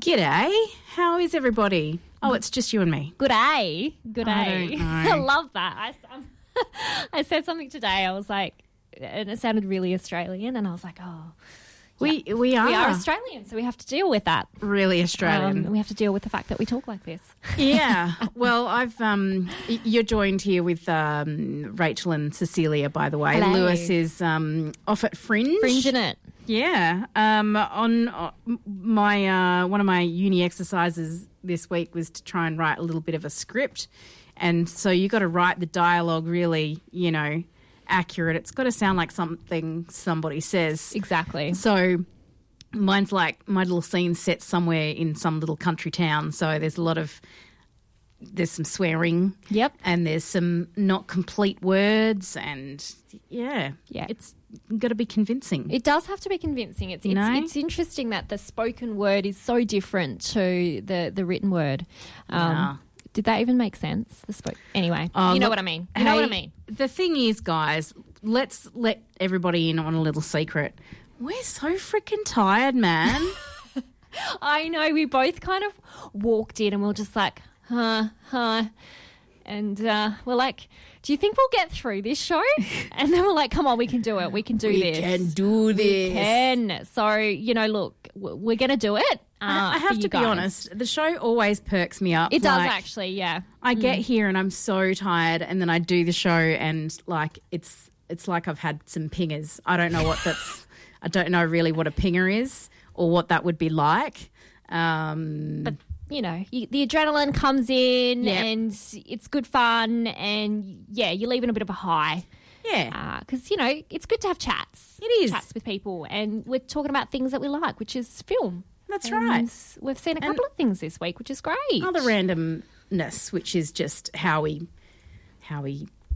G'day. How is everybody? Oh, it's just you and me. G'day. I love that. I said something today. I was like, and it sounded really Australian, and I was like, oh. Yeah. We are Australian, so we have to deal with that. Really Australian. We have to deal with the fact that we talk like this. Yeah. Well, you're joined here with Rachel and Cecilia, by the way. Hello. Lewis is off at Fringe. Fringing it. Yeah. One of my uni exercises this week was to try and write a little bit of a script, and so you got to write the dialogue really, you know, accurate. It's got to sound like something somebody says. Exactly. So mine's like my little scene's set somewhere in some little country town, so there's some swearing. Yep. And there's some not complete words, and yeah. It's got to be convincing. It does have to be convincing. It's interesting that the spoken word is so different to the written word. Yeah. Did that even make sense? Anyway, you know what I mean. You know what I mean. The thing is, guys, let's let everybody in on a little secret. We're so freaking tired, man. I know. We both kind of walked in and we were just like, huh. And we're like, do you think we'll get through this show? And then we're like, come on, we can do it. We can do this. We can. So, you know, look, we're going to do it. I have to be honest, the show always perks me up. It does actually, yeah. I get here and I'm so tired, and then I do the show and like it's like I've had some pingers. I don't know what that's – I don't know really what a pinger is or what that would be like. But, you know, the adrenaline comes in and it's good fun and, yeah, you're leaving a bit of a high. Yeah. Because, you know, it's good to have chats. It is. Chats with people, and we're talking about things that we like, which is film. That's right. We've seen a couple of things this week, which is great. Other randomness, which is just how we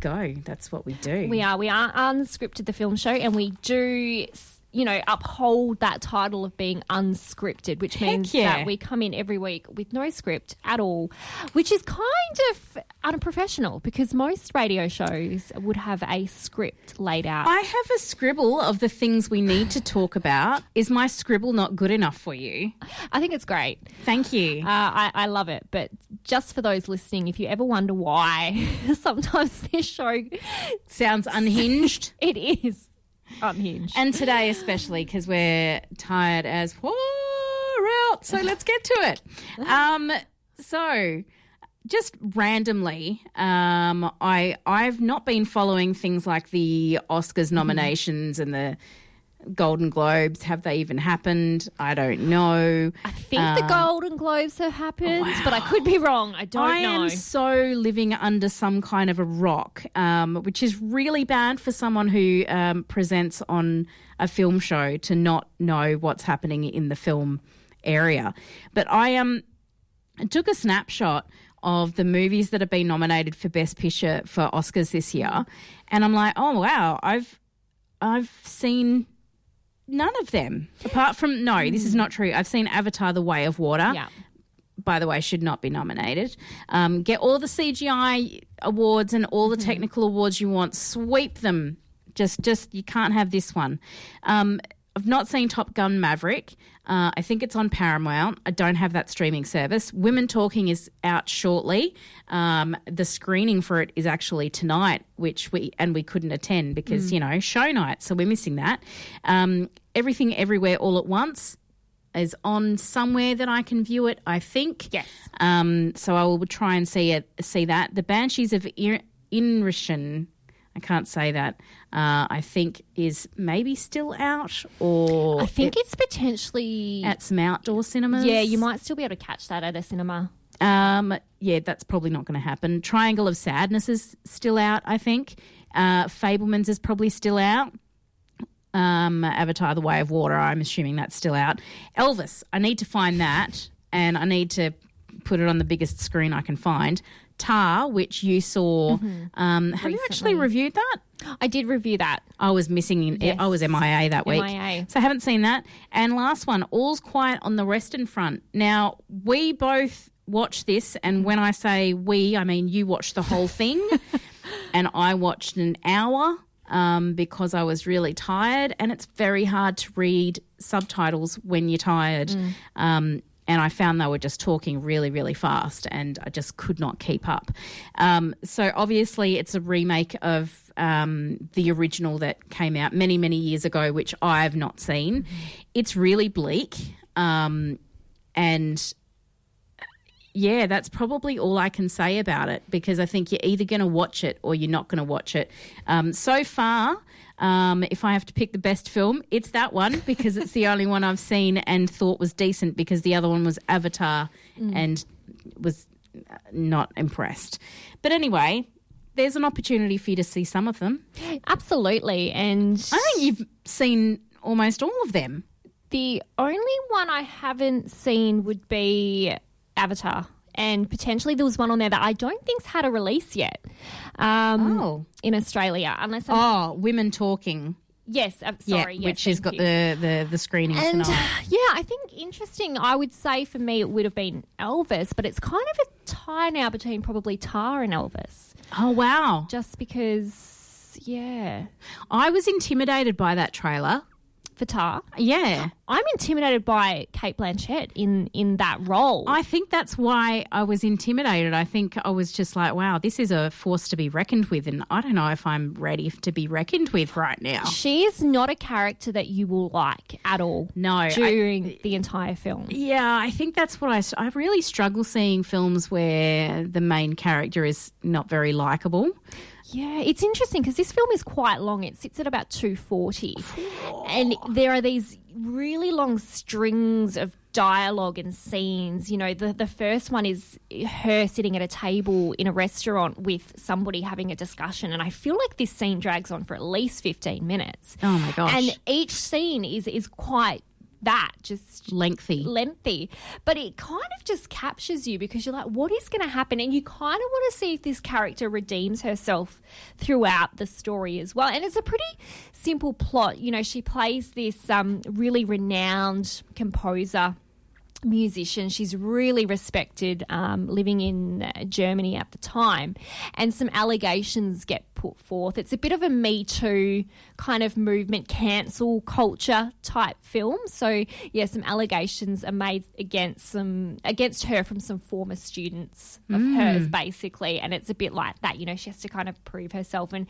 go. That's what we do. We are Unscripted The Film Show, and we do, you know, uphold that title of being unscripted, which means that we come in every week with no script at all, which is kind of unprofessional because most radio shows would have a script laid out. I have a scribble of the things we need to talk about. Is my scribble not good enough for you? I think it's great. Thank you. I love it. But just for those listening, if you ever wonder why sometimes this show sounds unhinged. It is. Unhinged. And today especially because we're tired as far out, so let's get to it. So just randomly, I've not been following things like the Oscars nominations and the Golden Globes. Have they even happened? I don't know. I think the Golden Globes have happened, but I could be wrong. I don't know. I am so living under some kind of a rock, which is really bad for someone who presents on a film show to not know what's happening in the film area. But I took a snapshot of the movies that have been nominated for Best Picture for Oscars this year, and I'm like, oh, wow, I've seen... none of them. Apart from, no, this is not true. I've seen Avatar The Way of Water. Yeah. By the way, should not be nominated. Get all the CGI awards and all the technical awards you want. Sweep them. Just you can't have this one. I've not seen Top Gun Maverick. I think it's on Paramount. I don't have that streaming service. Women Talking is out shortly. The screening for it is actually tonight, which we couldn't attend because, you know, show night, so we're missing that. Everything Everywhere All at Once, is on somewhere that I can view it, I think. Yes. So I will try and see that. The Banshees of Inisherin, I can't say that, I think is maybe still out, or I think it's potentially at some outdoor cinemas. Yeah, you might still be able to catch that at a cinema. Yeah, that's probably not going to happen. Triangle of Sadness is still out, I think. Fableman's is probably still out. Avatar The Way of Water, I'm assuming that's still out. Elvis, I need to find that, and I need to put it on the biggest screen I can find. Tar, which you saw, have recently. You actually reviewed that? I did review that. I was missing, yes. I was MIA that week. MIA. So I haven't seen that. And last one, All's Quiet on the Western Front. Now, we both watched this, and when I say we, I mean you watched the whole thing, and I watched an hour because I was really tired, and it's very hard to read subtitles when you're tired. And I found they were just talking really, really fast, and I just could not keep up. So obviously it's a remake of the original that came out many, many years ago, which I have not seen. It's really bleak, and yeah, that's probably all I can say about it, because I think you're either going to watch it or you're not going to watch it. So far, if I have to pick the best film, it's that one, because it's the only one I've seen and thought was decent, because the other one was Avatar and was not impressed. But anyway, there's an opportunity for you to see some of them. Absolutely. And I think you've seen almost all of them. The only one I haven't seen would be Avatar, and potentially there was one on there that I don't think's had a release yet in Australia, unless Women Talking. Yes, sorry. Yeah, yes, which has got the screening and, tonight. Yeah, I think interesting. I would say for me it would have been Elvis, but it's kind of a tie now between probably Tar and Elvis. Oh, wow. Just because, yeah. I was intimidated by that trailer. For Tar? Yeah. I'm intimidated by Cate Blanchett in that role. I think that's why I was intimidated. I think I was just like, wow, this is a force to be reckoned with, and I don't know if I'm ready to be reckoned with right now. She is not a character that you will like at all. No. During the entire film. Yeah, I think that's what I really struggle seeing films where the main character is not very likable. Yeah, it's interesting because this film is quite long. It sits at about 240. And there are these really long strings of dialogue and scenes. You know, the first one is her sitting at a table in a restaurant with somebody having a discussion. And I feel like this scene drags on for at least 15 minutes. Oh, my gosh. And each scene is quite that, just lengthy, but it kind of just captures you because you're like, what is going to happen? And you kind of want to see if this character redeems herself throughout the story as well. And it's a pretty simple plot. You know, she plays this really renowned composer, musician. She's really respected, living in Germany at the time, and some allegations get put forth. It's a bit of a Me Too kind of movement, cancel culture type film. So yeah, some allegations are made against her from some former students of hers, basically, and it's a bit like that. You know, she has to kind of prove herself, and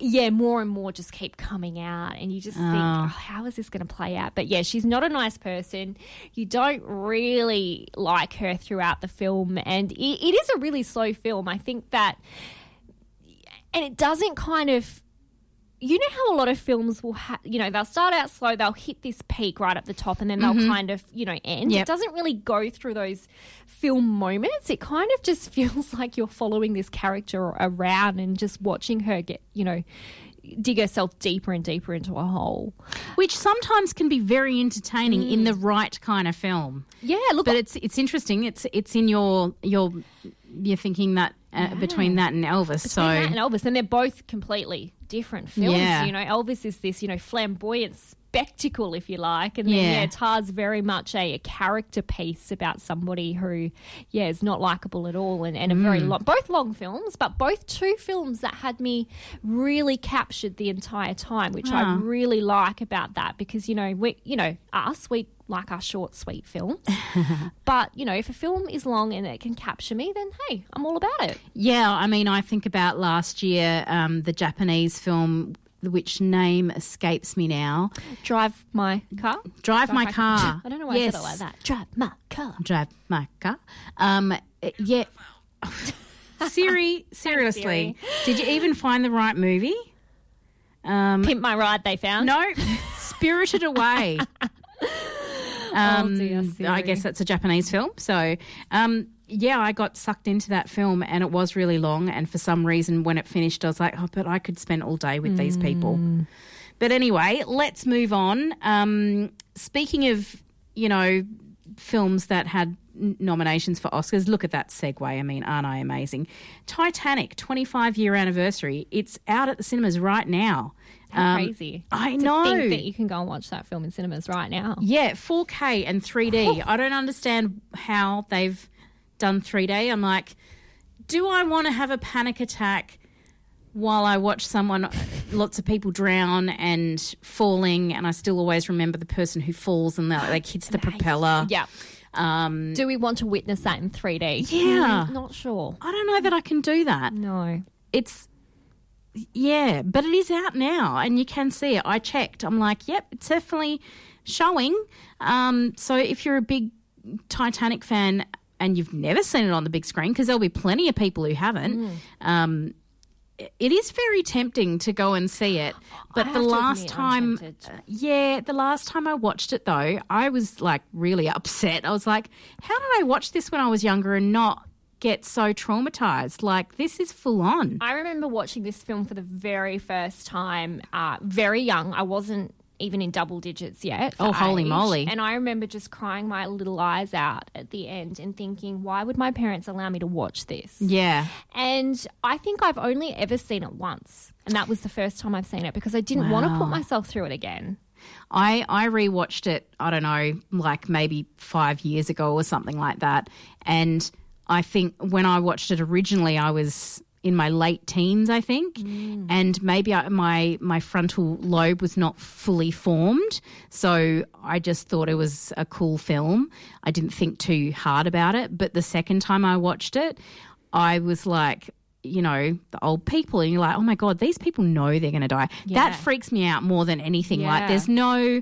yeah, more and more just keep coming out, and you just think, how is this going to play out? But yeah, she's not a nice person. You don't really like her throughout the film, and it is a really slow film. I think that, and it doesn't kind of, you know how a lot of films will they'll start out slow, they'll hit this peak right at the top, and then they'll kind of, you know, end. Yep. It doesn't really go through those film moments. It kind of just feels like you're following this character around and just watching her get, you know, dig herself deeper and deeper into a hole. Which sometimes can be very entertaining in the right kind of film. Yeah, look. But it's interesting. It's in you're thinking that between that and Elvis. Between that and Elvis, and they're both completely different films. Yeah. You know, Elvis is this, you know, flamboyant spectacle, if you like, and then Tar's very much a character piece about somebody who is not likable at all, and a very long, both long films, but both two films that had me really captured the entire time, which I really like about that, because we like our short, sweet films. But, you know, if a film is long and it can capture me, then, hey, I'm all about it. Yeah, I mean, I think about last year, the Japanese film which name escapes me now. Drive My Car? Drive My Car. I don't know why I said it like that. Drive My Car. Yeah. Siri, seriously, did you even find the right movie? Pimp My Ride they found. No, Spirited Away. Oh dear, Siri. I guess that's a Japanese film. So, yeah, I got sucked into that film and it was really long, and for some reason when it finished I was like, oh, but I could spend all day with these people. But anyway, let's move on. Speaking of, you know, films that had nominations for Oscars, look at that segue. I mean, aren't I amazing? Titanic, 25-year anniversary. It's out at the cinemas right now. How crazy. I know. To think that you can go and watch that film in cinemas right now. Yeah, 4K and 3D. I don't understand how they've done 3D. I'm like, do I want to have a panic attack while I watch someone, lots of people drown and falling, and I still always remember the person who falls and like hits the propeller. Yeah. Do we want to witness that in 3D? Yeah. I'm not sure. I don't know that I can do that. No. It's, yeah, but it is out now and you can see it. I checked. I'm like, yep, it's definitely showing. So if you're a big Titanic fan and you've never seen it on the big screen, because there'll be plenty of people who haven't, it is very tempting to go and see it. But the last time I watched it though, I was like really upset. I was like, how did I watch this when I was younger and not get so traumatized? Like, this is full on. I remember watching this film for the very first time, very young. I wasn't even in double digits yet. Oh, holy moly. And I remember just crying my little eyes out at the end and thinking, why would my parents allow me to watch this? Yeah. And I think I've only ever seen it once, and that was the first time I've seen it because I didn't want to put myself through it again. I rewatched it, I don't know, like maybe 5 years ago or something like that, and I think when I watched it originally I was in my late teens, I think, and maybe my frontal lobe was not fully formed, so I just thought it was a cool film. I didn't think too hard about it, but the second time I watched it, I was like, you know, the old people, and you're like, oh, my God, these people know they're going to die. Yeah. That freaks me out more than anything. Yeah. Like, there's no...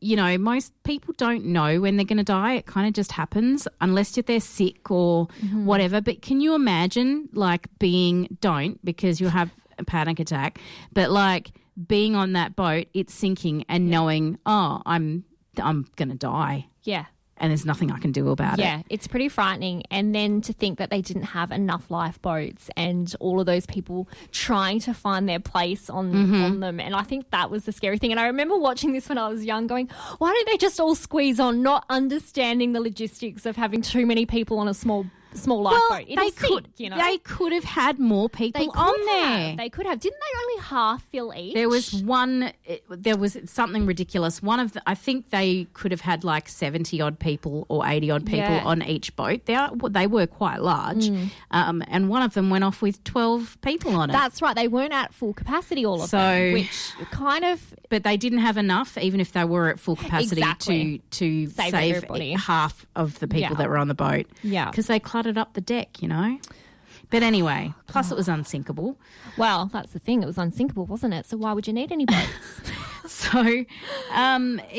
you know, most people don't know when they're going to die. It kind of just happens unless they're sick or whatever. But can you imagine, like, because you'll have a panic attack, but, like, being on that boat, it's sinking and knowing, oh, I'm going to die. Yeah. And there's nothing I can do about it. Yeah, it's pretty frightening. And then to think that they didn't have enough lifeboats and all of those people trying to find their place on them. And I think that was the scary thing. And I remember watching this when I was young going, why don't they just all squeeze on, not understanding the logistics of having too many people on a small lifeboat. Well, they could have had more people on there. They could have. Didn't they only half fill each? There was something ridiculous. I think they could have had like 70-odd people or 80-odd people on each boat. They were quite large. And one of them went off with 12 people on it. That's right. They weren't at full capacity, all of them, which kind of... But they didn't have enough, even if they were at full capacity, to save half of the people that were on the boat. Yeah. Because they cluttered up the deck, you know. But anyway, plus it was unsinkable. Well, that's the thing. It was unsinkable, wasn't it? So why would you need any boats? So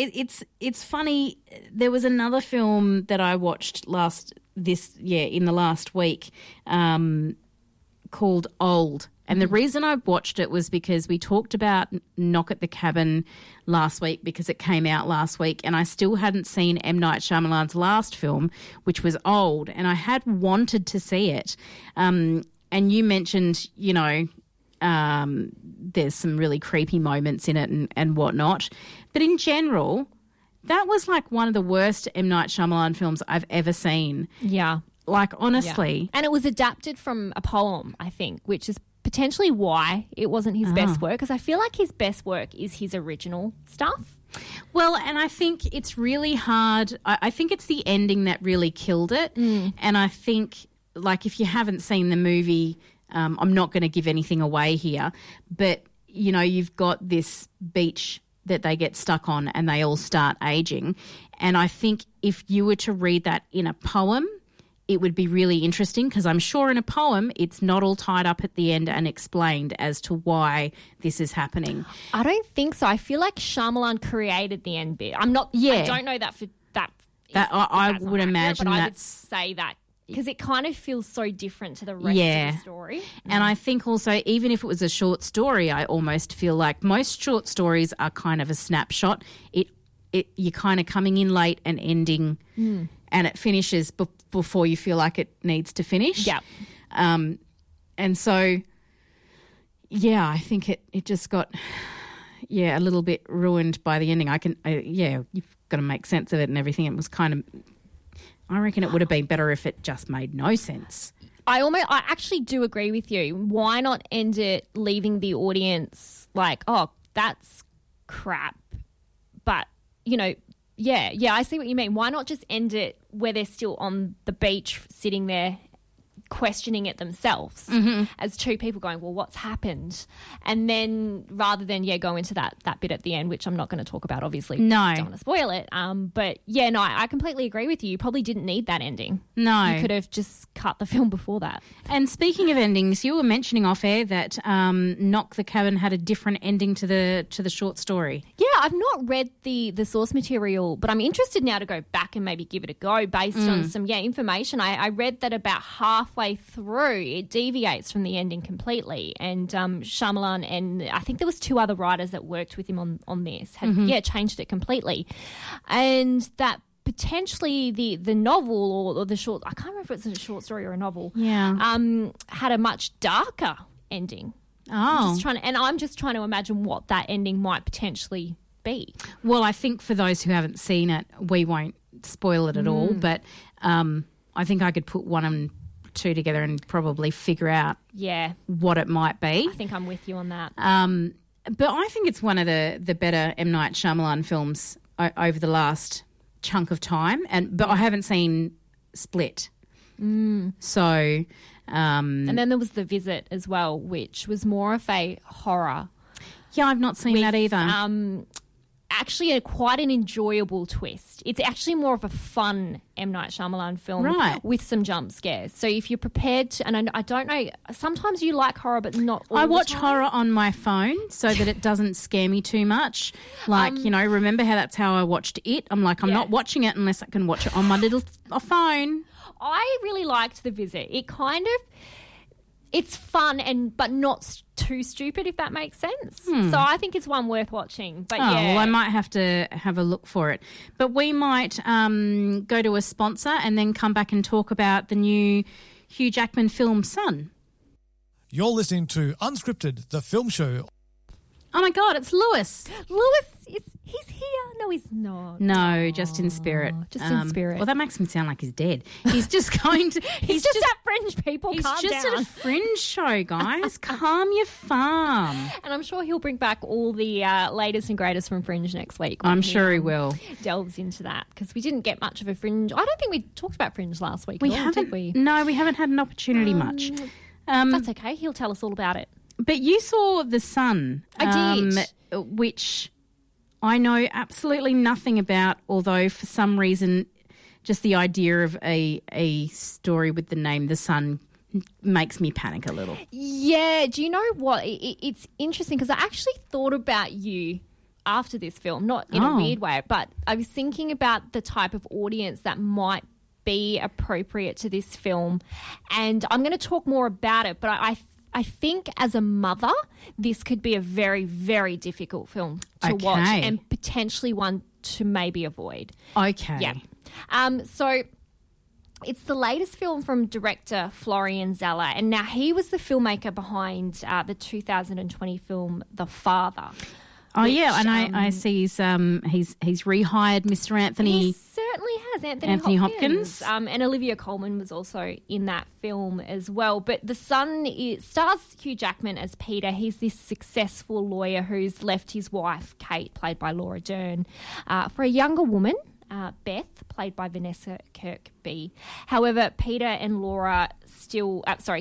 it's funny. There was another film that I watched in the last week called Old. And the reason I watched it was because we talked about Knock at the Cabin last week because it came out last week, and I still hadn't seen M. Night Shyamalan's last film, which was Old, and I had wanted to see it. And you mentioned, you know, there's some really creepy moments in it and whatnot. But in general, that was like one of the worst M. Night Shyamalan films I've ever seen. Yeah. Like, honestly. Yeah. And it was adapted from a poem, I think, which is potentially why it wasn't his best work, because I feel like his best work is his original stuff. Well, and I think it's really hard. I think it's the ending that really killed it. And I think, like, if you haven't seen the movie, I'm not going to give anything away here, but, you know, you've got this beach that they get stuck on and they all start aging. And I think if you were to read that in a poem, it would be really interesting, because I'm sure in a poem it's not all tied up at the end and explained as to why this is happening. I don't think so. I feel like Shyamalan created the end bit. I'm not. Yeah. I don't know that for that. I would imagine that. I would say that. Because it kind of feels so different to the rest of the story. And I think also, even if it was a short story, I almost feel like most short stories are kind of a snapshot. You're kind of coming in late and ending, and it finishes before you feel like it needs to finish. Yeah. And so, yeah, I think it just got, a little bit ruined by the ending. You've got to make sense of it and everything. It was kind of... I reckon it would have been better if it just made no sense. I actually do agree with you. Why not end it leaving the audience like, oh, that's crap. But, you know, I see what you mean. Why not just end it where they're still on the beach sitting there questioning it themselves as two people going, well, what's happened? And then rather than, go into that bit at the end, which I'm not going to talk about, obviously. No. I don't want to spoil it. But, I completely agree with you. You probably didn't need that ending. No. You could have just cut the film before that. And speaking of endings, you were mentioning off air that Knock the Cabin had a different ending to the short story. Yeah, I've not read the source material, but I'm interested now to go back and maybe give it a go based on some, information. I read that about halfway through, it deviates from the ending completely. And Shyamalan and I think there was two other writers that worked with him on this had changed it completely, and that potentially the novel or the short, I can't remember if it's a short story or a novel, had a much darker ending. I'm just trying to imagine what that ending might potentially be. Well, I think for those who haven't seen it, we won't spoil it at all. But I think I could put one and two together and probably figure out what it might be. I think I'm with you on that. But I think it's one of the better M. Night Shyamalan films over the last chunk of time. But I haven't seen Split. So and then there was The Visit as well, which was more of a horror. Yeah, I've not seen that either. Actually quite an enjoyable twist. It's actually more of a fun M. Night Shyamalan film with some jump scares. So if you're prepared to, and I don't know, sometimes you like horror but not all the time. I watch horror on my phone so that it doesn't scare me too much. Like, remember how that's how I watched It? I'm like, I'm not watching it unless I can watch it on my little phone. I really liked The Visit. It kind of... It's fun but not too stupid, if that makes sense. So I think it's one worth watching. But well, I might have to have a look for it. But we might go to a sponsor and then come back and talk about the new Hugh Jackman film, Son. You're listening to Unscripted, the film show. Oh, my God, it's Lewis. Lewis, he's here. No, he's not. No, just in spirit. Just in spirit. Well, that makes him sound like he's dead. He's just going to... he's just at Fringe, people. Calm down. He's just at a Fringe show, guys. Calm your farm. And I'm sure he'll bring back all the latest and greatest from Fringe next week. I'm sure he will. Delves into that, because we didn't get much of a Fringe... I don't think we talked about Fringe last week. Did we? No, we haven't had an opportunity much. That's okay. He'll tell us all about it. But you saw The Sun. I did. Which I know absolutely nothing about, although for some reason just the idea of a story with the name The Sun makes me panic a little. Yeah. Do you know what? It's interesting because I actually thought about you after this film, not in a weird way, but I was thinking about the type of audience that might be appropriate to this film, and I'm going to talk more about it, but I think as a mother, this could be a very, very difficult film to watch and potentially one to maybe avoid. Okay. Yeah. So it's the latest film from director Florian Zeller, and now he was the filmmaker behind the 2020 film The Father. Oh, which, and I see he's rehired Mr. Anthony. He certainly has, Anthony Hopkins. And Olivia Colman was also in that film as well. But The Son stars Hugh Jackman as Peter. He's this successful lawyer who's left his wife, Kate, played by Laura Dern, for a younger woman, Beth, played by Vanessa Kirkby. However, Peter and Laura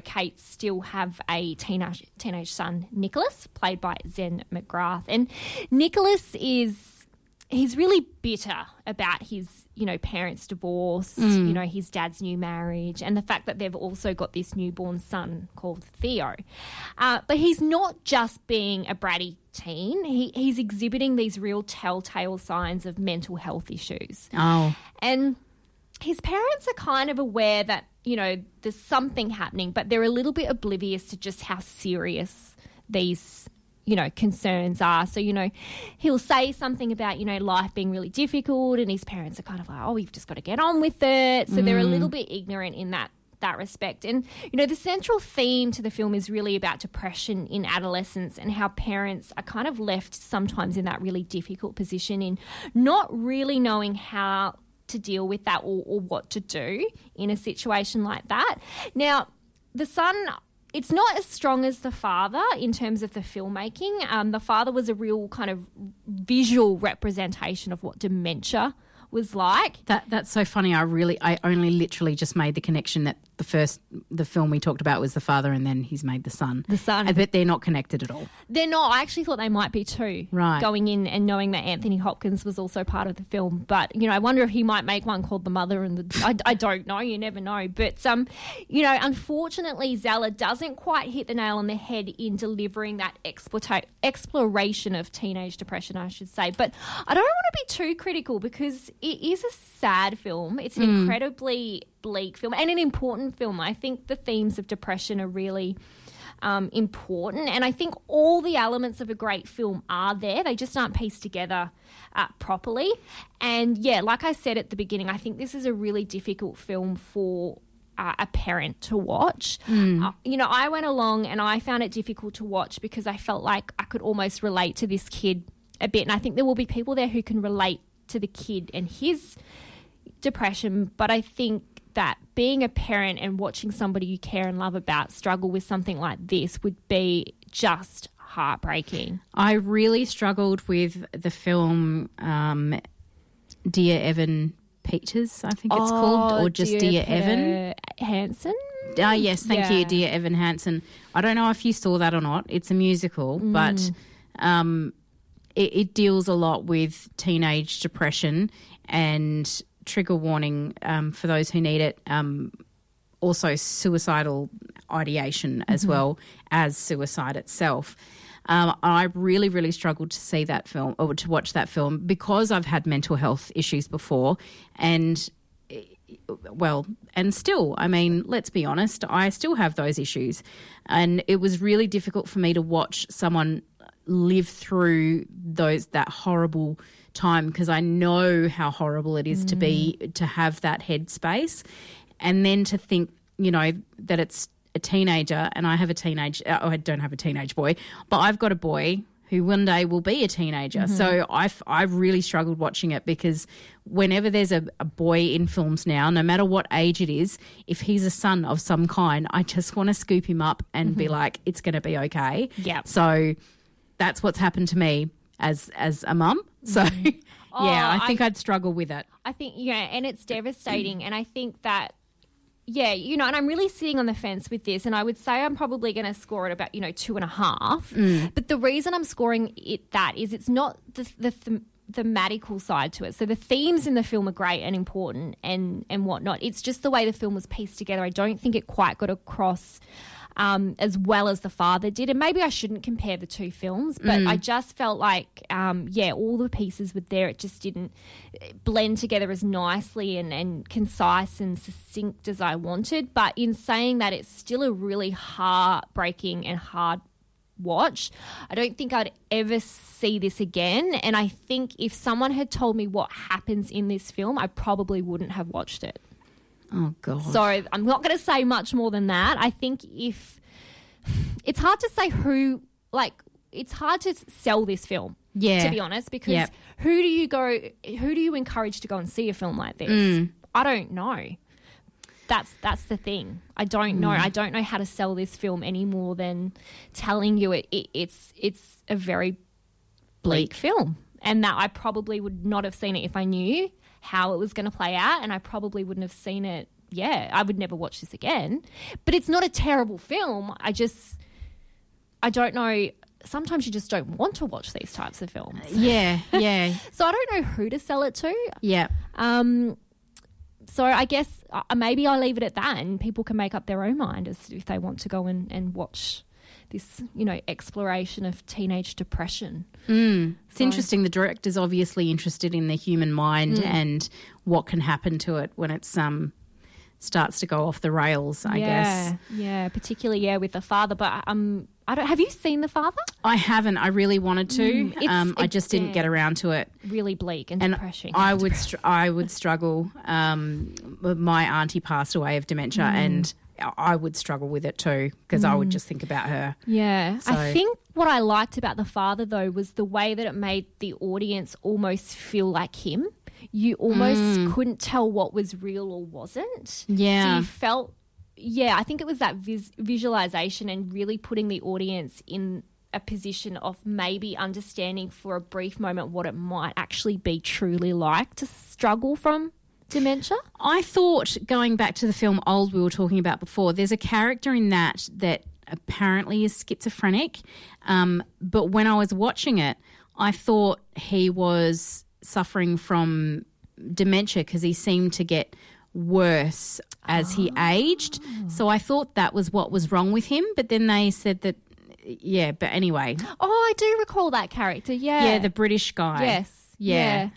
Kate still have a teenage son, Nicholas, played by Zen McGrath. And Nicholas he's really bitter about his you know, parents divorced, you know, his dad's new marriage, and the fact that they've also got this newborn son called Theo. But he's not just being a bratty teen. He's exhibiting these real telltale signs of mental health issues. Oh. And his parents are kind of aware that, you know, there's something happening, but they're a little bit oblivious to just how serious these, you know, concerns are. So, you know, he'll say something about, you know, life being really difficult, and his parents are kind of like, oh, we've just got to get on with it. So they're a little bit ignorant in that respect. And, you know, the central theme to the film is really about depression in adolescence and how parents are kind of left sometimes in that really difficult position in not really knowing how to deal with that or what to do in a situation like that. Now, the son... It's not as strong as The Father in terms of the filmmaking. The Father was a real kind of visual representation of what dementia was like. That's so funny. I only literally just made the connection that the film we talked about was The Father, and then he's made The Son. The Son. I bet they're not connected at all. They're not. I actually thought they might be too. Right. Going in and knowing that Anthony Hopkins was also part of the film, but you know, I wonder if he might make one called The Mother and the. I don't know. You never know. But you know, unfortunately, Zeller doesn't quite hit the nail on the head in delivering that exploration of teenage depression, I should say. But I don't want to be too critical because it is a sad film. It's an incredibly bleak film and an important film. I think the themes of depression are really important, and I think all the elements of a great film are there. They just aren't pieced together properly. And, yeah, like I said at the beginning, I think this is a really difficult film for a parent to watch. You know, I went along and I found it difficult to watch because I felt like I could almost relate to this kid a bit, and I think there will be people there who can relate to the kid and his depression, but I think that being a parent and watching somebody you care and love about struggle with something like this would be just heartbreaking. I really struggled with the film Dear Evan Peters, I think it's called, or just Dear Evan Hansen. Yes, thank you, Dear Evan Hansen. I don't know if you saw that or not. It's a musical, but it deals a lot with teenage depression, and trigger warning for those who need it, also suicidal ideation as well as suicide itself. I really, really struggled to see that film or to watch that film because I've had mental health issues before, and still, I mean, let's be honest, I still have those issues, and it was really difficult for me to watch someone live through that horrible time, because I know how horrible it is to have that headspace, and then to think, you know, that it's a teenager, and I don't have a teenage boy, but I've got a boy who one day will be a teenager. So I really struggled watching it, because whenever there's a boy in films now, no matter what age it is, if he's a son of some kind, I just want to scoop him up and be like, it's going to be okay. Yeah. So that's what's happened to me as a mum. So, I think I'd struggle with it. I think, and it's devastating. And I think that, you know, and I'm really sitting on the fence with this, and I would say I'm probably going to score it about, 2.5. But the reason I'm scoring it that is it's not the thematical side to it. So the themes in the film are great and important and whatnot. It's just the way the film was pieced together. I don't think it quite got across as well as The Father did. And maybe I shouldn't compare the two films, but I just felt like, all the pieces were there. It just didn't blend together as nicely and concise and succinct as I wanted. But in saying that, it's still a really heartbreaking and hard watch. I don't think I'd ever see this again. And I think if someone had told me what happens in this film, I probably wouldn't have watched it. Oh, God. So I'm not going to say much more than that. I think it's hard to say it's hard to sell this film, to be honest, because who do you encourage to go and see a film like this? I don't know. That's the thing. I don't know. I don't know how to sell this film any more than telling you it's a very bleak film, and that I probably would not have seen it if I knew how it was going to play out, and I probably wouldn't have seen it. Yeah, I would never watch this again. But it's not a terrible film. I don't know. Sometimes you just don't want to watch these types of films. Yeah, yeah. So I don't know who to sell it to. Yeah. So I guess maybe I'll leave it at that, and people can make up their own mind as if they want to go and watch this, you know, exploration of teenage depression. It's interesting. The director's obviously interested in the human mind and what can happen to it when it's starts to go off the rails, I guess. Yeah, particularly, with The Father. But I don't. Have you seen The Father? I haven't. I really wanted to. I just didn't get around to it. Really bleak and depressing. I would struggle. My auntie passed away of dementia, and I would struggle with it too, because I would just think about her. Yeah. So. I think what I liked about The Father, though, was the way that it made the audience almost feel like him. You almost couldn't tell what was real or wasn't. Yeah. So you felt... Yeah, I think it was that visualization and really putting the audience in a position of maybe understanding for a brief moment what it might actually be truly like to struggle from dementia. I thought, going back to the film Old we were talking about before, there's a character in that apparently is schizophrenic, but when I was watching it, I thought he was suffering from dementia because he seemed to get worse as he aged. So I thought that was what was wrong with him, but then they said that, but anyway. Oh, I do recall that character, Yeah, the British guy. Yes. Yeah.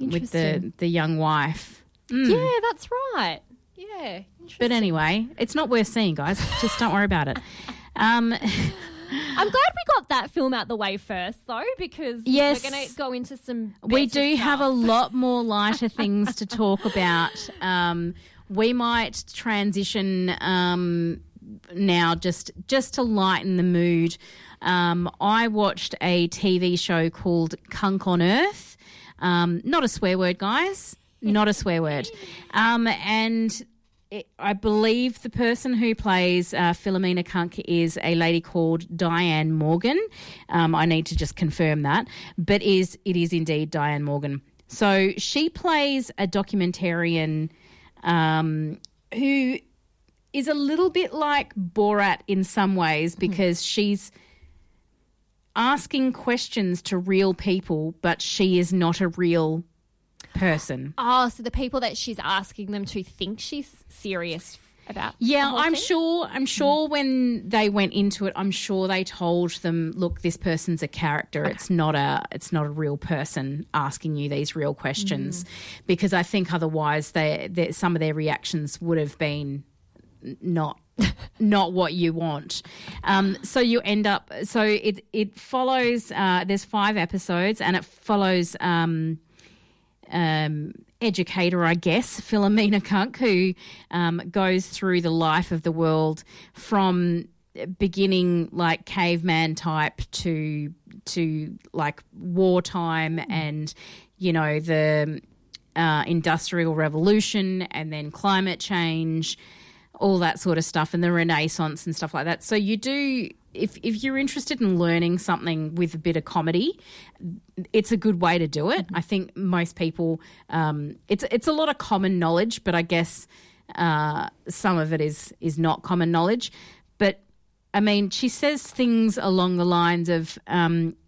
With the young wife. Yeah, that's right. Yeah, interesting. But anyway, it's not worth seeing, guys. Just don't worry about it. I'm glad we got that film out the way first, though, because we're going to go into some better stuff. Have a lot more lighter things to talk about. We might transition now just to lighten the mood. I watched a TV show called Cunk on Earth. Not a swear word, guys. Not a swear word. And... I believe the person who plays Philomena Cunk is a lady called Diane Morgan. I need to just confirm that. But it is indeed Diane Morgan. So she plays a documentarian who is a little bit like Borat in some ways, because she's asking questions to real people, but she is not a real person. Oh, so the people that she's asking them to think she's serious about. Yeah, I'm sure when they went into it, I'm sure they told them, look, this person's a character. Okay. It's not a real person asking you these real questions, because I think otherwise some of their reactions would have been not what you want. So you end up. So it follows. There's 5 episodes, and it follows. Educator, I guess, Philomena Cunk, who goes through the life of the world from beginning like caveman type to like wartime and, you know, the Industrial Revolution and then climate change, all that sort of stuff, and the Renaissance and stuff like that. So you do... If you're interested in learning something with a bit of comedy, it's a good way to do it. I think most people, it's a lot of common knowledge, but I guess some of it is not common knowledge. But, I mean, she says things along the lines of,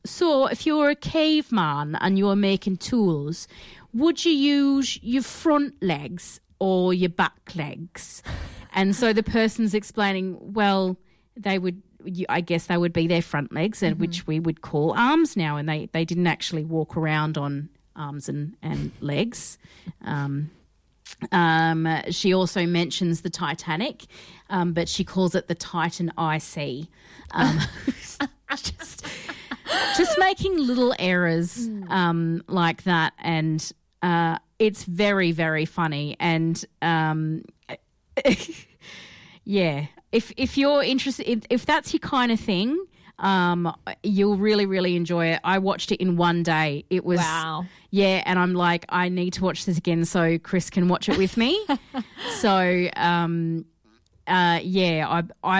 so if you're a caveman and you're making tools, would you use your front legs or your back legs? And so the person's explaining, well, they would... I guess they would be their front legs, and which we would call arms now, and they didn't actually walk around on arms and legs. She also mentions the Titanic, but she calls it the Titan IC. Just making little errors like that, and it's very, very funny. And yeah. If you're interested, if that's your kind of thing, you'll really, really enjoy it. I watched it in one day. It was wow. Yeah, and I'm like, I need to watch this again so Chris can watch it with me. So, I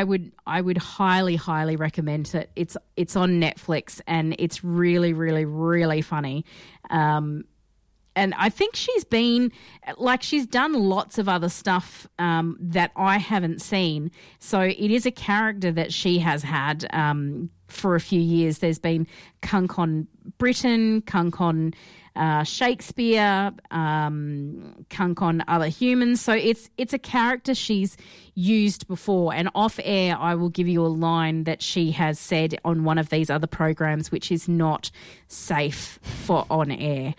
would highly, highly recommend it. It's on Netflix, and it's really, really, really funny. And I think she's done lots of other stuff that I haven't seen. So it is a character that she has had for a few years. There's been Cunk on Britain, Cunk on Shakespeare, Cunk on Other Humans. So it's a character she's used before. And off air, I will give you a line that she has said on one of these other programs, which is not safe for on air.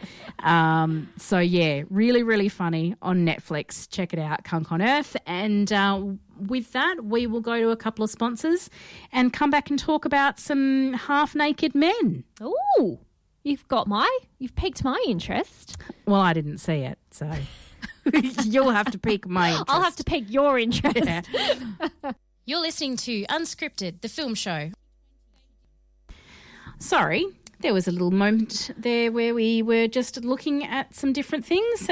So yeah, really, really funny on Netflix. Check it out, Cunk on Earth. And with that, we will go to a couple of sponsors and come back and talk about some half-naked men. Ooh, you've piqued my interest. Well, I didn't see it, so you'll have to pique my interest. I'll have to pique your interest. Yeah. You're listening to Unscripted, the film show. Sorry, there was a little moment there where we were just looking at some different things,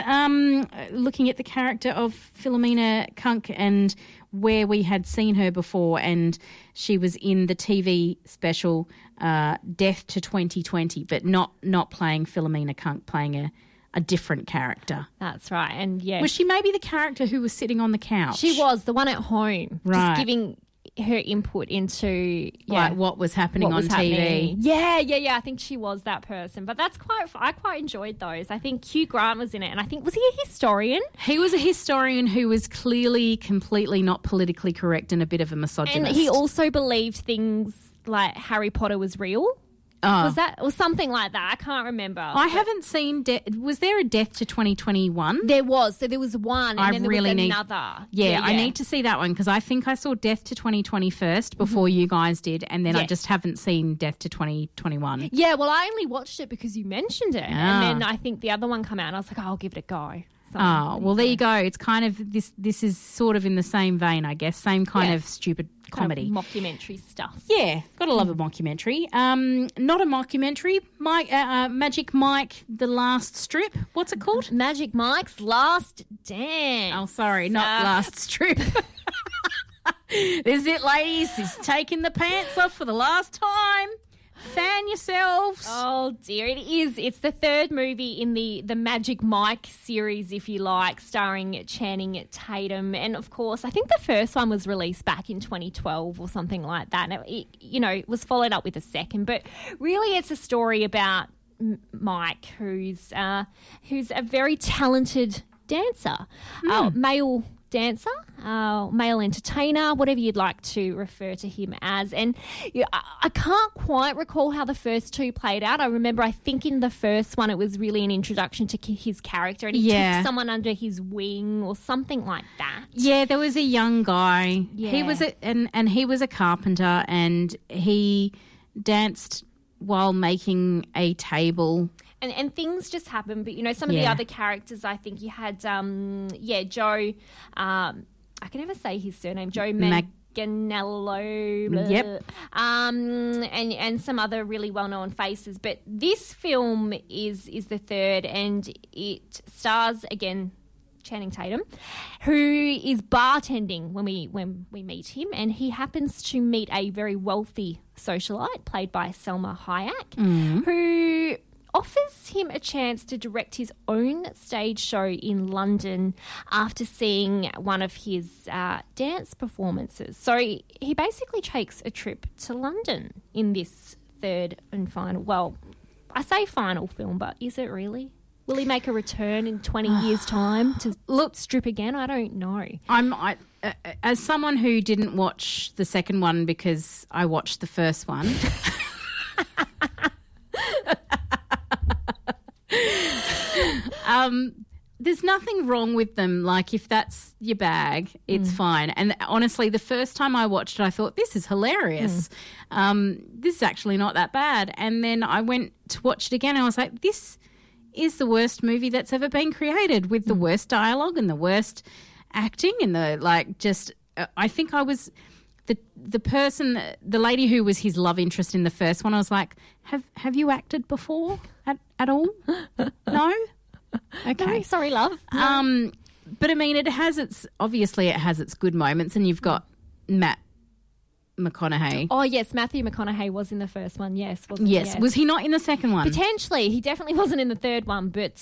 looking at the character of Philomena Cunk and where we had seen her before, and she was in the TV special Death to 2020, but not playing Philomena Cunk, playing a different character. That's right, and yeah. Was she maybe the character who was sitting on the couch? She was, the one at home, right. Just giving her input into like what was happening on TV. Yeah. I think she was that person, but I quite enjoyed those. I think Hugh Grant was in it, and I think, was he a historian? He was a historian who was clearly completely not politically correct and a bit of a misogynist. And he also believed things like Harry Potter was real. Oh. Was that or something like that? I can't remember. I haven't seen. Was there a Death to 2021? There was. So there was one, and then there was another. Yeah, I need to see that one because I think I saw Death to 2020 first before you guys did, and then I just haven't seen Death to 2021. Yeah, well, I only watched it because you mentioned it, and then I think the other one came out, and I was like, oh, I'll give it a go. Oh, well, there you go. It's kind of this is sort of in the same vein, I guess, same kind of stupid comedy. Kind of mockumentary stuff. Yeah, got to love a mockumentary. Not a mockumentary, Magic Mike, The Last Strip. What's it called? Magic Mike's Last Dance. Oh, sorry, not Last Strip. This is it, ladies. It's taking the pants off for the last time. Fan yourselves. Oh, dear, it is. It's the third movie in the Magic Mike series, if you like, starring Channing Tatum. And, of course, I think the first one was released back in 2012 or something like that. And it was followed up with a second. But really it's a story about Mike, who's a very talented dancer, male dancer, male entertainer, whatever you'd like to refer to him as. And I can't quite recall how the first two played out. I remember I think in the first one it was really an introduction to his character, and he took someone under his wing or something like that. Yeah, there was a young guy. Yeah. He was he was a carpenter, and he danced while making a table. And things just happen. But, some of the other characters, I think you had, Joe, I can never say his surname, Joe Manganiello. Yep. And some other really well-known faces. But this film is the third, and it stars, again, Channing Tatum, who is bartending when we meet him, and he happens to meet a very wealthy socialite played by Selma Hayek, who offers him a chance to direct his own stage show in London after seeing one of his dance performances. So he basically takes a trip to London in this third and final, well, I say final film, but is it really? Will he make a return in 20 years' time to strip again? I don't know. I as someone who didn't watch the second one because I watched the first one. There's nothing wrong with them. Like, if that's your bag, it's fine. And honestly, the first time I watched it, I thought, this is hilarious. This is actually not that bad. And then I went to watch it again, and I was like, this is the worst movie that's ever been created, with the worst dialogue and the worst acting and I think I was the lady who was his love interest in the first one. I was like, have you acted before at all? No? Okay. No, sorry, love. No. But I mean, it has its good moments, and you've got Matt McConaughey. Oh, yes, Matthew McConaughey was in the first one, yes, wasn't he? Yes. Was he not in the second one? Potentially. He definitely wasn't in the third one. But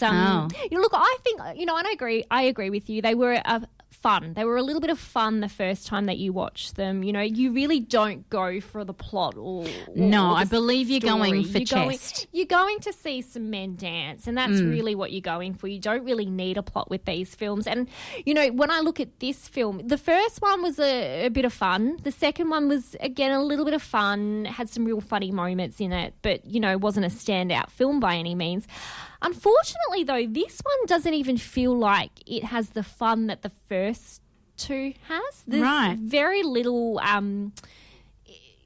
look, I think, I agree with you. They were a fun. They were a little bit of fun the first time that you watch them. You know, you really don't go for the plot or I believe you're going for chest. You're going to see some men dance, and that's really what you're going for. You don't really need a plot with these films. And, you know, when I look at this film, the first one was a bit of fun. The second one was, again, a little bit of fun, had some real funny moments in it, but, you know, wasn't a standout film by any means. Unfortunately, though, this one doesn't even feel like it has the fun that the first two has. There's very little,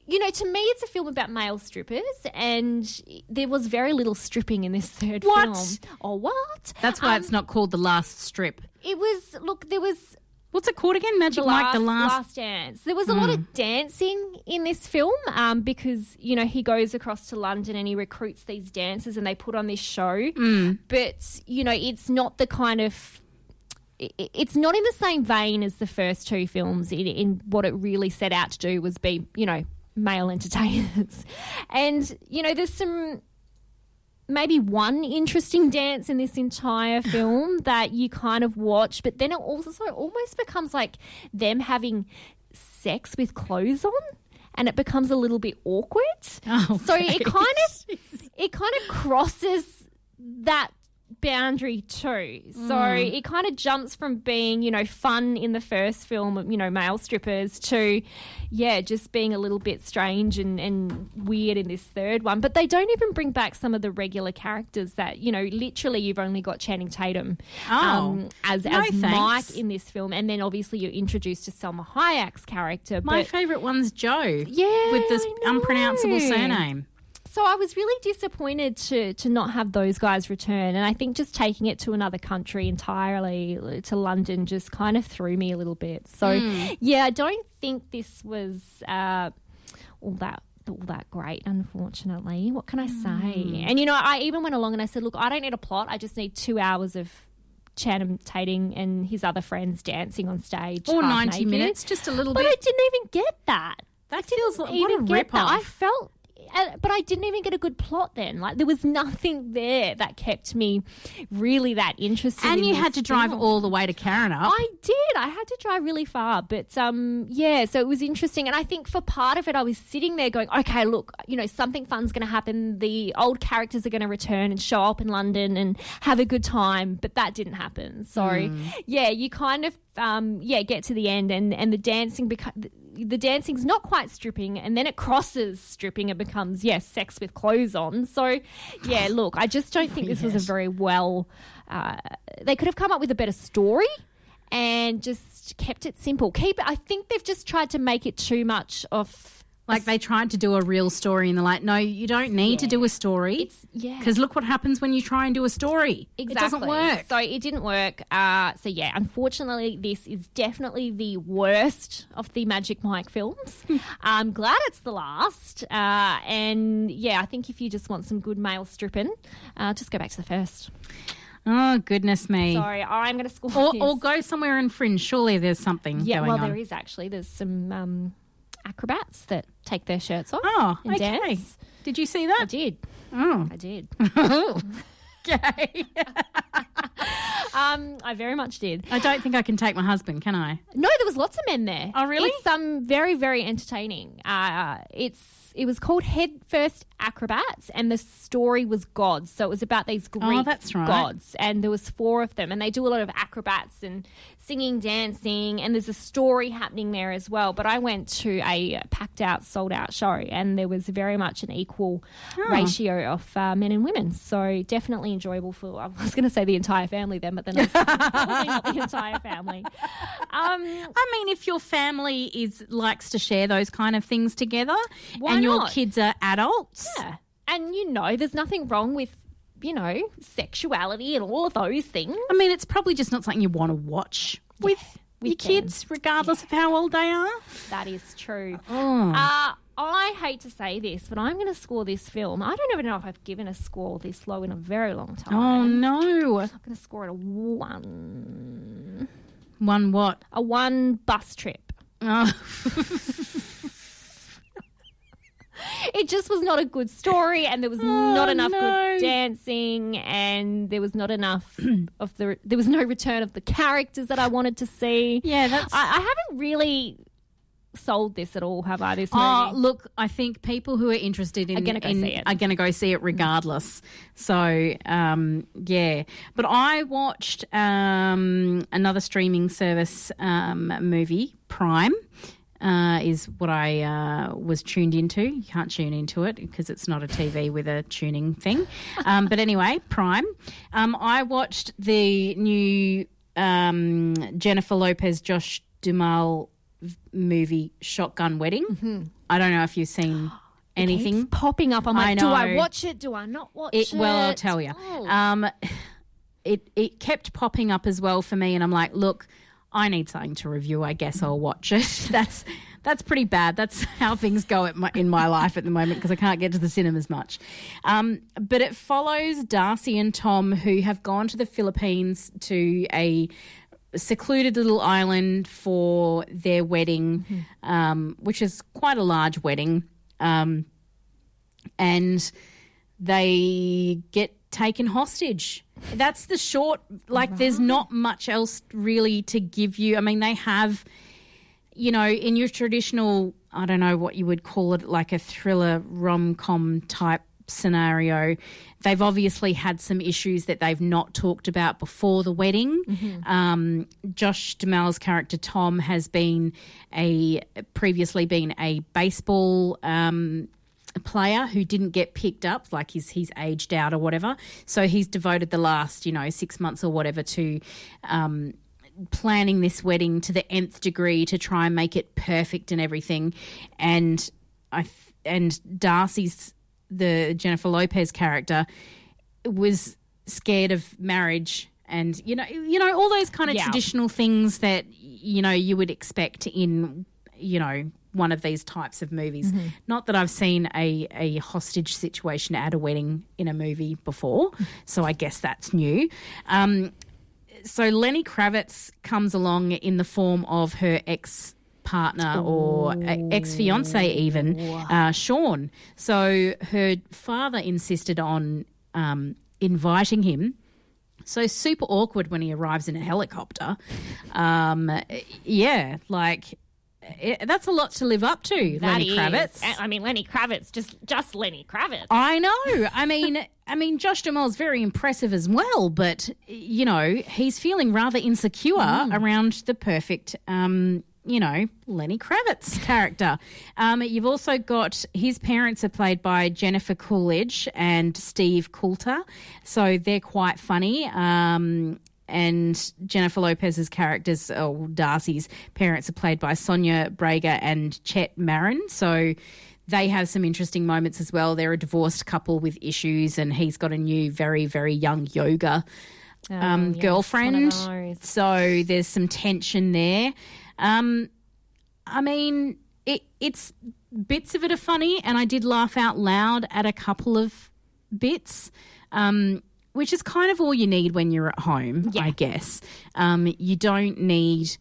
you know, to me it's a film about male strippers, and there was very little stripping in this third film. Or what? That's why it's not called The Last Strip. It was, look, there was... What's it called again? Magic Mike, The Last Dance. There was a lot of dancing in this film because, you know, he goes across to London and he recruits these dancers and they put on this show. But, you know, it's not the kind of – it's not in the same vein as the first two films in what it really set out to do was be, you know, male entertainers. And, you know, there's some – maybe one interesting dance in this entire film that you kind of watch, but then it also almost becomes like them having sex with clothes on, and it becomes a little bit awkward. Oh, so it kind of crosses that boundary too. So it kind of jumps from being, you know, fun in the first film, you know, male strippers, to, yeah, just being a little bit strange and weird in this third one. But they don't even bring back some of the regular characters that, you know, literally you've only got Channing Tatum as Mike in this film. And then obviously you're introduced to Selma Hayek's character. My favourite one's Joe. Yeah. With this unpronounceable surname. So I was really disappointed to not have those guys return, and I think just taking it to another country entirely, to London, just kind of threw me a little bit. So, yeah, I don't think this was all that great, unfortunately. What can I say? And, you know, I even went along and I said, look, I don't need a plot. I just need 2 hours of Channing Tatum and his other friends dancing on stage. Or 90 minutes, just a little bit. But I didn't even get that. That feels like what a rip-off. I felt... But I didn't even get a good plot then. Like, there was nothing there that kept me really that interested. And you had to drive all the way to Karrinup. I did. I had to drive really far. But, yeah, so it was interesting. And I think for part of it I was sitting there going, okay, look, you know, something fun's going to happen. The old characters are going to return and show up in London and have a good time. But that didn't happen. So, yeah, you kind of, get to the end and the dancing becomes... The dancing's not quite stripping, and then it crosses stripping and becomes, yes, sex with clothes on. So, yeah, look, I just don't think this was a very well they could have come up with a better story and just kept it simple. I think they've just tried to make it too much of... Like they tried to do a real story and they're like, no, you don't need to do a story because look what happens when you try and do a story. Exactly. It doesn't work. So it didn't work. So, yeah, unfortunately this is definitely the worst of the Magic Mike films. I'm glad it's the last. And, yeah, I think if you just want some good male stripping, just go back to the first. Oh, goodness me. Sorry, I'm going to score this. Or go somewhere in Fringe. Surely there's something going on. Yeah, well, there is actually. There's some... acrobats that take their shirts off and dance. Did you see that? I did. Oh. I did. Okay. I very much did. I don't think I can take my husband, can I? No, there was lots of men there. Oh, really? It's very, very entertaining. It was called Head First Acrobats, and the story was gods. So it was about these Greek gods, and there was 4 of them, and they do a lot of acrobats and singing, dancing, and there's a story happening there as well. But I went to a packed-out, sold-out show, and there was very much an equal ratio of men and women. So definitely enjoyable for, I was going to say the entire family then, but then I said, probably not the entire family. I mean, if your family likes to share those kind of things together, your kids are adults. Yeah. And, you know, there's nothing wrong with, you know, sexuality and all of those things. I mean, it's probably just not something you want to watch with your kids, regardless of how old they are. That is true. Oh. I hate to say this, but I'm going to score this film. I don't even know if I've given a score this low in a very long time. Oh, no. I'm going to score it a 1. 1 what? A 1 bus trip. Oh. It just was not a good story, and there was not enough good dancing, and there was not enough of the. There was no return of the characters that I wanted to see. Yeah, that's. I haven't really sold this at all, have I? This movie. Oh, look, I think people who are interested in are going to go see it regardless. So, yeah. But I watched another streaming service movie, Prime. Is what I was tuned into. You can't tune into it because it's not a TV with a tuning thing. But anyway, Prime. I watched the new Jennifer Lopez, Josh Duhamel movie Shotgun Wedding. Mm-hmm. I don't know if you've seen anything. It's popping up. I'm like, do I watch it? Do I not watch it? Well, I'll tell you. Oh. It kept popping up as well for me, and I'm like, look, I need something to review. I guess I'll watch it. That's pretty bad. That's how things go in my life at the moment because I can't get to the cinemas much. But it follows Darcy and Tom, who have gone to the Philippines to a secluded little island for their wedding, mm-hmm. Which is quite a large wedding. And they get taken hostage. That's the short, like, right. There's not much else really to give you. I mean, they have, you know, in your traditional, I don't know what you would call it, like a thriller rom-com type scenario, they've obviously had some issues that they've not talked about before the wedding. Mm-hmm. Josh Duhamel's character Tom has been previously been a baseball player who didn't get picked up, like he's aged out or whatever, so he's devoted the last 6 months or whatever to planning this wedding to the nth degree to try and make it perfect and everything. And Darcy's, the Jennifer Lopez character, was scared of marriage and you know all those kind of traditional things that you would expect in one of these types of movies. Mm-hmm. Not that I've seen a hostage situation at a wedding in a movie before, so I guess that's new. So Lenny Kravitz comes along in the form of her ex-partner or ex-fiancé even, Sean. So her father insisted on inviting him. So super awkward when he arrives in a helicopter. That's a lot to live up to, that Lenny Kravitz. I mean, Lenny Kravitz, just Lenny Kravitz. I know. I mean, Josh Duhamel's very impressive as well, but he's feeling rather insecure around the perfect, Lenny Kravitz character. You've also got his parents are played by Jennifer Coolidge and Steve Coulter, so they're quite funny. And Jennifer Lopez's characters, Darcy's parents, are played by Sonia Braga and Chet Marin. So they have some interesting moments as well. They're a divorced couple with issues, and he's got a new, very, very young yoga girlfriend. So there's some tension there. It's bits of it are funny, and I did laugh out loud at a couple of bits. Which is kind of all you need when you're at home, I guess. You don't need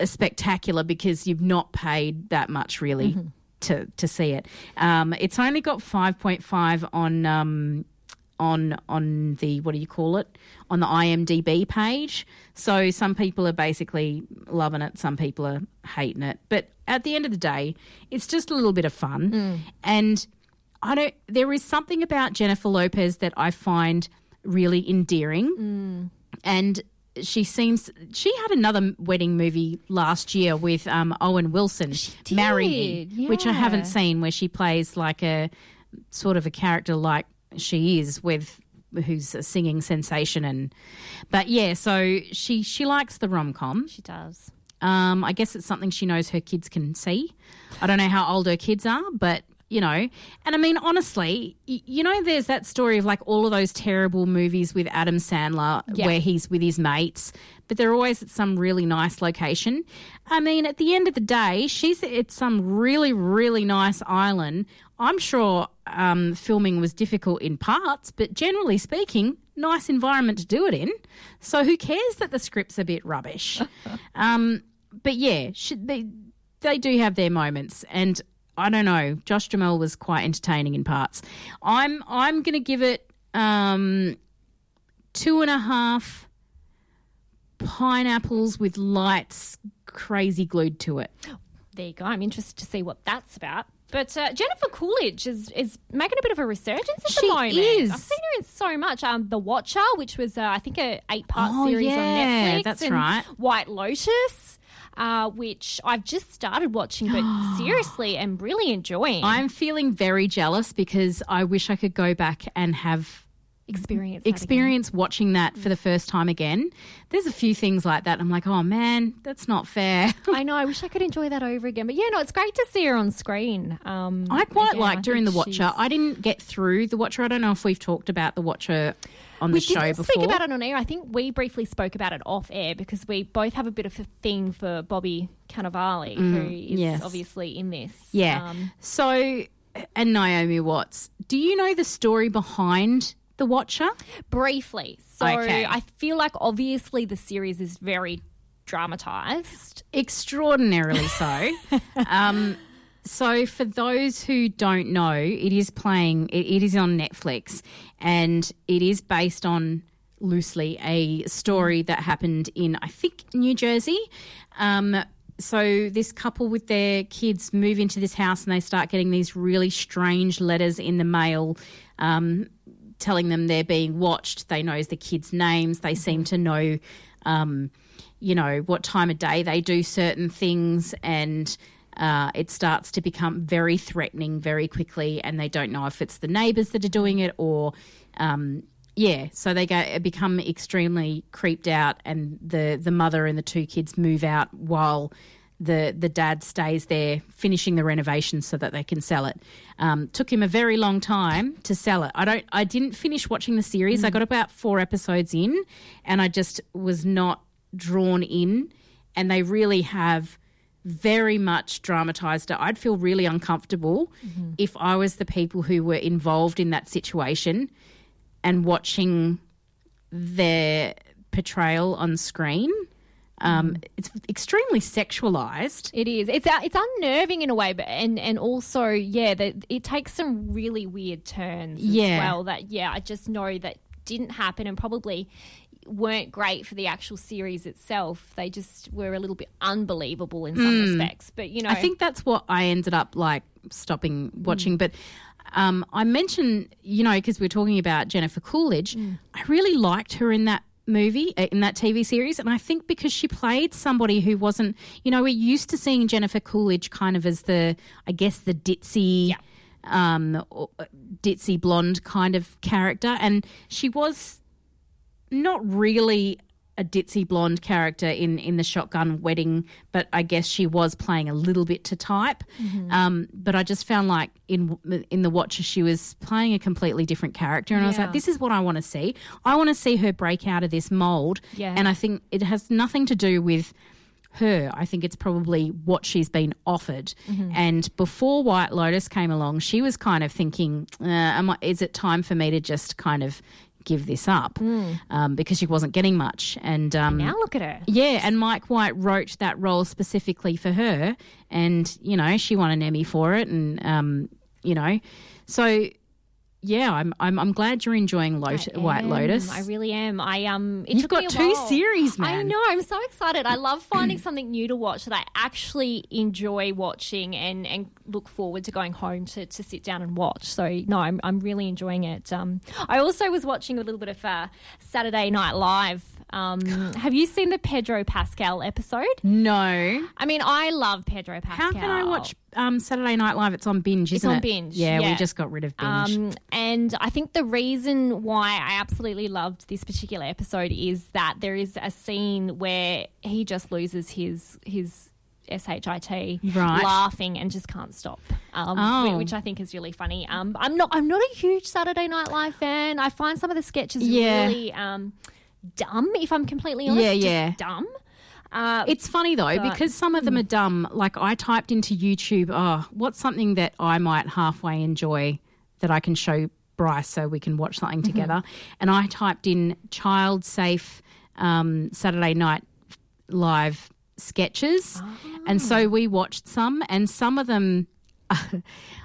a spectacular because you've not paid that much really to see it. It's only got 5.5 on the on the IMDb page. So some people are basically loving it, some people are hating it. But at the end of the day, it's just a little bit of fun and. There is something about Jennifer Lopez that I find really endearing, and she had another wedding movie last year with Owen Wilson, Marry Me, which I haven't seen, where she plays like a sort of a character like she is with who's a singing sensation, so she likes the rom-com. She does. I guess it's something she knows her kids can see. I don't know how old her kids are, but. And I mean, honestly, there's that story of like all of those terrible movies with Adam Sandler where he's with his mates, but they're always at some really nice location. I mean, at the end of the day, she's at some really, really nice island. I'm sure filming was difficult in parts, but generally speaking, nice environment to do it in. So who cares that the script's a bit rubbish? But yeah, they do have their moments, and I don't know. Josh Duhamel was quite entertaining in parts. I'm going to give it 2.5 pineapples with lights crazy glued to it. There you go. I'm interested to see what that's about. But Jennifer Coolidge is making a bit of a resurgence at the moment. She is. I've seen her in so much. The Watcher, which was, I think, an 8-part series on Netflix. That's and right. White Lotus, which I've just started watching, but seriously am really enjoying. I'm feeling very jealous because I wish I could go back and have experience watching that for the first time again. There's a few things like that. I'm like, oh, man, that's not fair. I know. I wish I could enjoy that over again. But, yeah, no, it's great to see her on screen. I quite liked her in The Watcher. I didn't get through The Watcher. I don't know if we've talked about The Watcher on the show before. We didn't speak about it on air. I think we briefly spoke about it off air because we both have a bit of a thing for Bobby Cannavale, who is obviously in this. Yeah. And Naomi Watts. Do you know the story behind The Watcher? Briefly. So I feel like obviously the series is very dramatized. Extraordinarily so. So for those who don't know, it is on Netflix, and it is based on loosely a story that happened in, I think, New Jersey. So this couple with their kids move into this house and they start getting these really strange letters in the mail, telling them they're being watched. They know the kids' names. They seem to know, what time of day they do certain things, and it starts to become very threatening very quickly, and they don't know if it's the neighbours that are doing it or, so they become extremely creeped out, and the mother and the two kids move out while the dad stays there finishing the renovation so that they can sell it. Took him a very long time to sell it. I didn't finish watching the series. I got about 4 episodes in and I just was not drawn in, and they really have very much dramatised it. I'd feel really uncomfortable if I was the people who were involved in that situation and watching their portrayal on screen. It's extremely sexualized. It is. It's unnerving in a way, but and also, it takes some really weird turns as well that, I just know that didn't happen and probably weren't great for the actual series itself. They just were a little bit unbelievable in some respects. But, I think that's what I ended up, stopping watching. But I mentioned, because we're talking about Jennifer Coolidge, I really liked her in that movie, in that TV series, and I think because she played somebody who wasn't, we're used to seeing Jennifer Coolidge kind of as the ditzy, ditzy blonde kind of character, and she was not really a ditzy blonde character in the Shotgun Wedding, but I guess she was playing a little bit to type. But I just found like in The Watcher she was playing a completely different character, and I was like, this is what I want to see. I want to see her break out of this mould, and I think it has nothing to do with her. I think it's probably what she's been offered. And before White Lotus came along, she was kind of thinking, is it time for me to just kind of give this up, because she wasn't getting much, and now look at her. And Mike White wrote that role specifically for her, and she won an Emmy for it, and I'm glad you're enjoying White Lotus. I really am. You've got 2 series, man. I know. I'm so excited. I love finding something new to watch that I actually enjoy watching and look forward to going home to sit down and watch. So, no, I'm really enjoying it. I also was watching a little bit of Saturday Night Live. Have you seen the Pedro Pascal episode? No. I mean, I love Pedro Pascal. How can I watch Saturday Night Live? It's on binge, isn't it? It's on binge. Yeah, we just got rid of binge. And I think the reason why I absolutely loved this particular episode is that there is a scene where he just loses his SHIT, laughing and just can't stop, which I think is really funny. I'm not a huge Saturday Night Live fan. I find some of the sketches really dumb, if I'm completely honest. Just dumb. It's funny though, because some of them are dumb. Like, I typed into YouTube, what's something that I might halfway enjoy that I can show Bryce so we can watch something together? And I typed in child safe Saturday Night Live sketches, and so we watched some, and some of them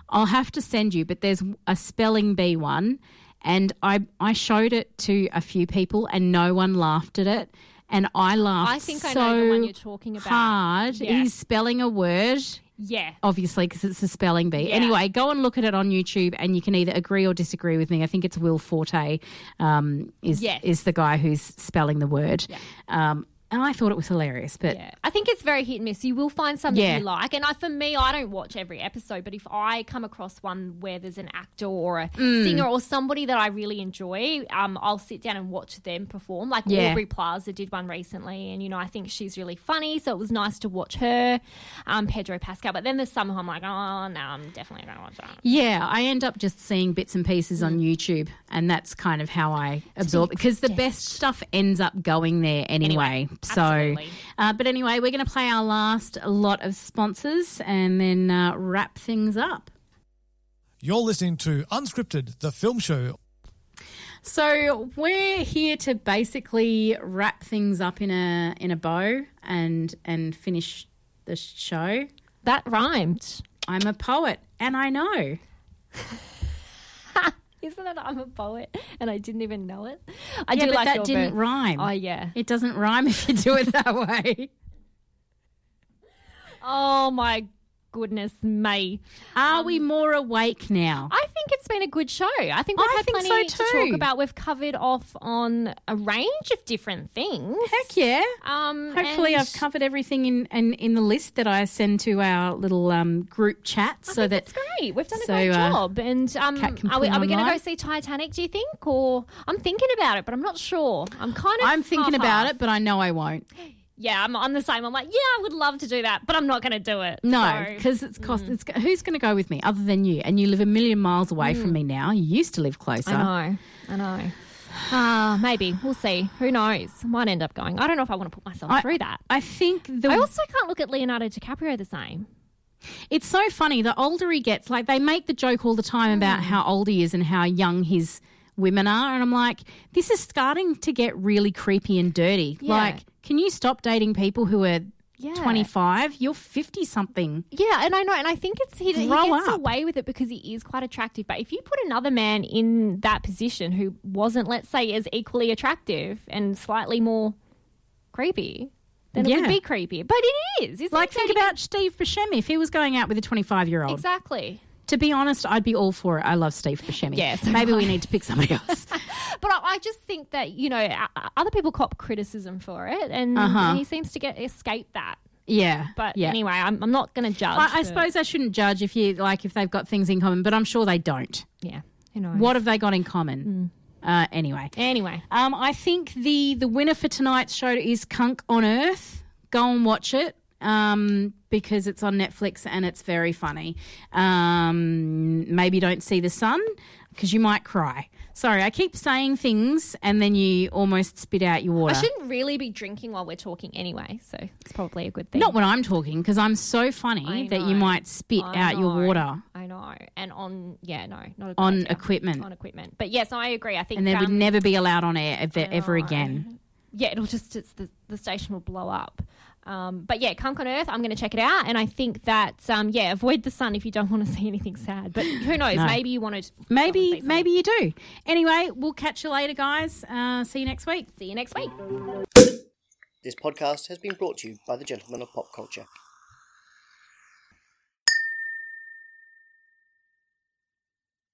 I'll have to send you, but there's a spelling bee one, and I showed it to a few people and no one laughed at it. And I laughed so I think I know the one you're talking about. Hard. Yeah. He's spelling a word. Yeah. Obviously, because it's a spelling bee. Yeah. Anyway, go and look at it on YouTube and you can either agree or disagree with me. I think it's Will Forte is the guy who's spelling the word. Yeah. And I thought it was hilarious. But yeah. I think it's very hit and miss. You will find something you like. And for me, I don't watch every episode, but if I come across one where there's an actor or a singer or somebody that I really enjoy, I'll sit down and watch them perform. Like Aubrey Plaza did one recently, and, you know, I think she's really funny, so it was nice to watch her, Pedro Pascal. But then there's some who I'm like, oh, no, I'm definitely going to watch that. Yeah, I end up just seeing bits and pieces on YouTube, and that's kind of how I absorb it, because the best stuff ends up going there anyway. So, but anyway, we're going to play our last lot of sponsors and then wrap things up. You're listening to Unscripted, the film show. So we're here to basically wrap things up in a bow and finish the show. That rhymed. I'm a poet and I know. Isn't it? I'm a poet and I didn't even know it. But like that didn't rhyme. Oh, yeah. It doesn't rhyme if you do it that way. Oh, my goodness me. Are we more awake now? I think it's been a good show. I think we've had plenty to talk about. We've covered off on a range of different things. Heck yeah. Hopefully I've covered everything in the list that I send to our little group chat. That's great. We've done a great job. And are we going to go see Titanic, do you think? Or I'm thinking about it, but I'm not sure. I'm thinking about it, but I know I won't. Yeah, I'm the same. I'm like, yeah, I would love to do that, but I'm not going to do it. No, because it's cost. It's, who's going to go with me other than you? And you live a million miles away from me now. You used to live closer. I know. Maybe. We'll see. Who knows? Might end up going. I don't know if I want to put myself through that. I also can't look at Leonardo DiCaprio the same. It's so funny. The older he gets, like they make the joke all the time about how old he is and how young his women are. And I'm like, this is starting to get really creepy and dirty. Yeah. Like, can you stop dating people who are 25? You're 50-something. Yeah, and I know. And I think he gets away with it because he is quite attractive. But if you put another man in that position who wasn't, let's say, as equally attractive and slightly more creepy, then it would be creepy. But it is. Like, think about Steve Buscemi if he was going out with a 25-year-old. Exactly. To be honest, I'd be all for it. I love Steve Buscemi. Yeah, so maybe we need to pick somebody else. But I just think that, you know, other people cop criticism for it and he seems to escape that. Yeah. But anyway, I'm not going to judge. I suppose I shouldn't judge if they've got things in common, but I'm sure they don't. Yeah. You know. What have they got in common? Anyway. I think the winner for tonight's show is Cunk on Earth. Go and watch it. Because it's on Netflix and it's very funny. Maybe don't see the sun because you might cry. Sorry, I keep saying things and then you almost spit out your water. I shouldn't really be drinking while we're talking anyway, so it's probably a good thing. Not when I'm talking because I'm so funny that you might spit out your water. I know. And on equipment. On equipment. But yes, I agree. I think and they would never be allowed on air ever again. Yeah, the station will blow up. But yeah, Cunk on Earth, I'm going to check it out. And I think that, avoid the sun if you don't want to see anything sad. But who knows? No. Maybe you want to. Maybe you do. Anyway, we'll catch you later, guys. See you next week. This podcast has been brought to you by the Gentlemen of Pop Culture.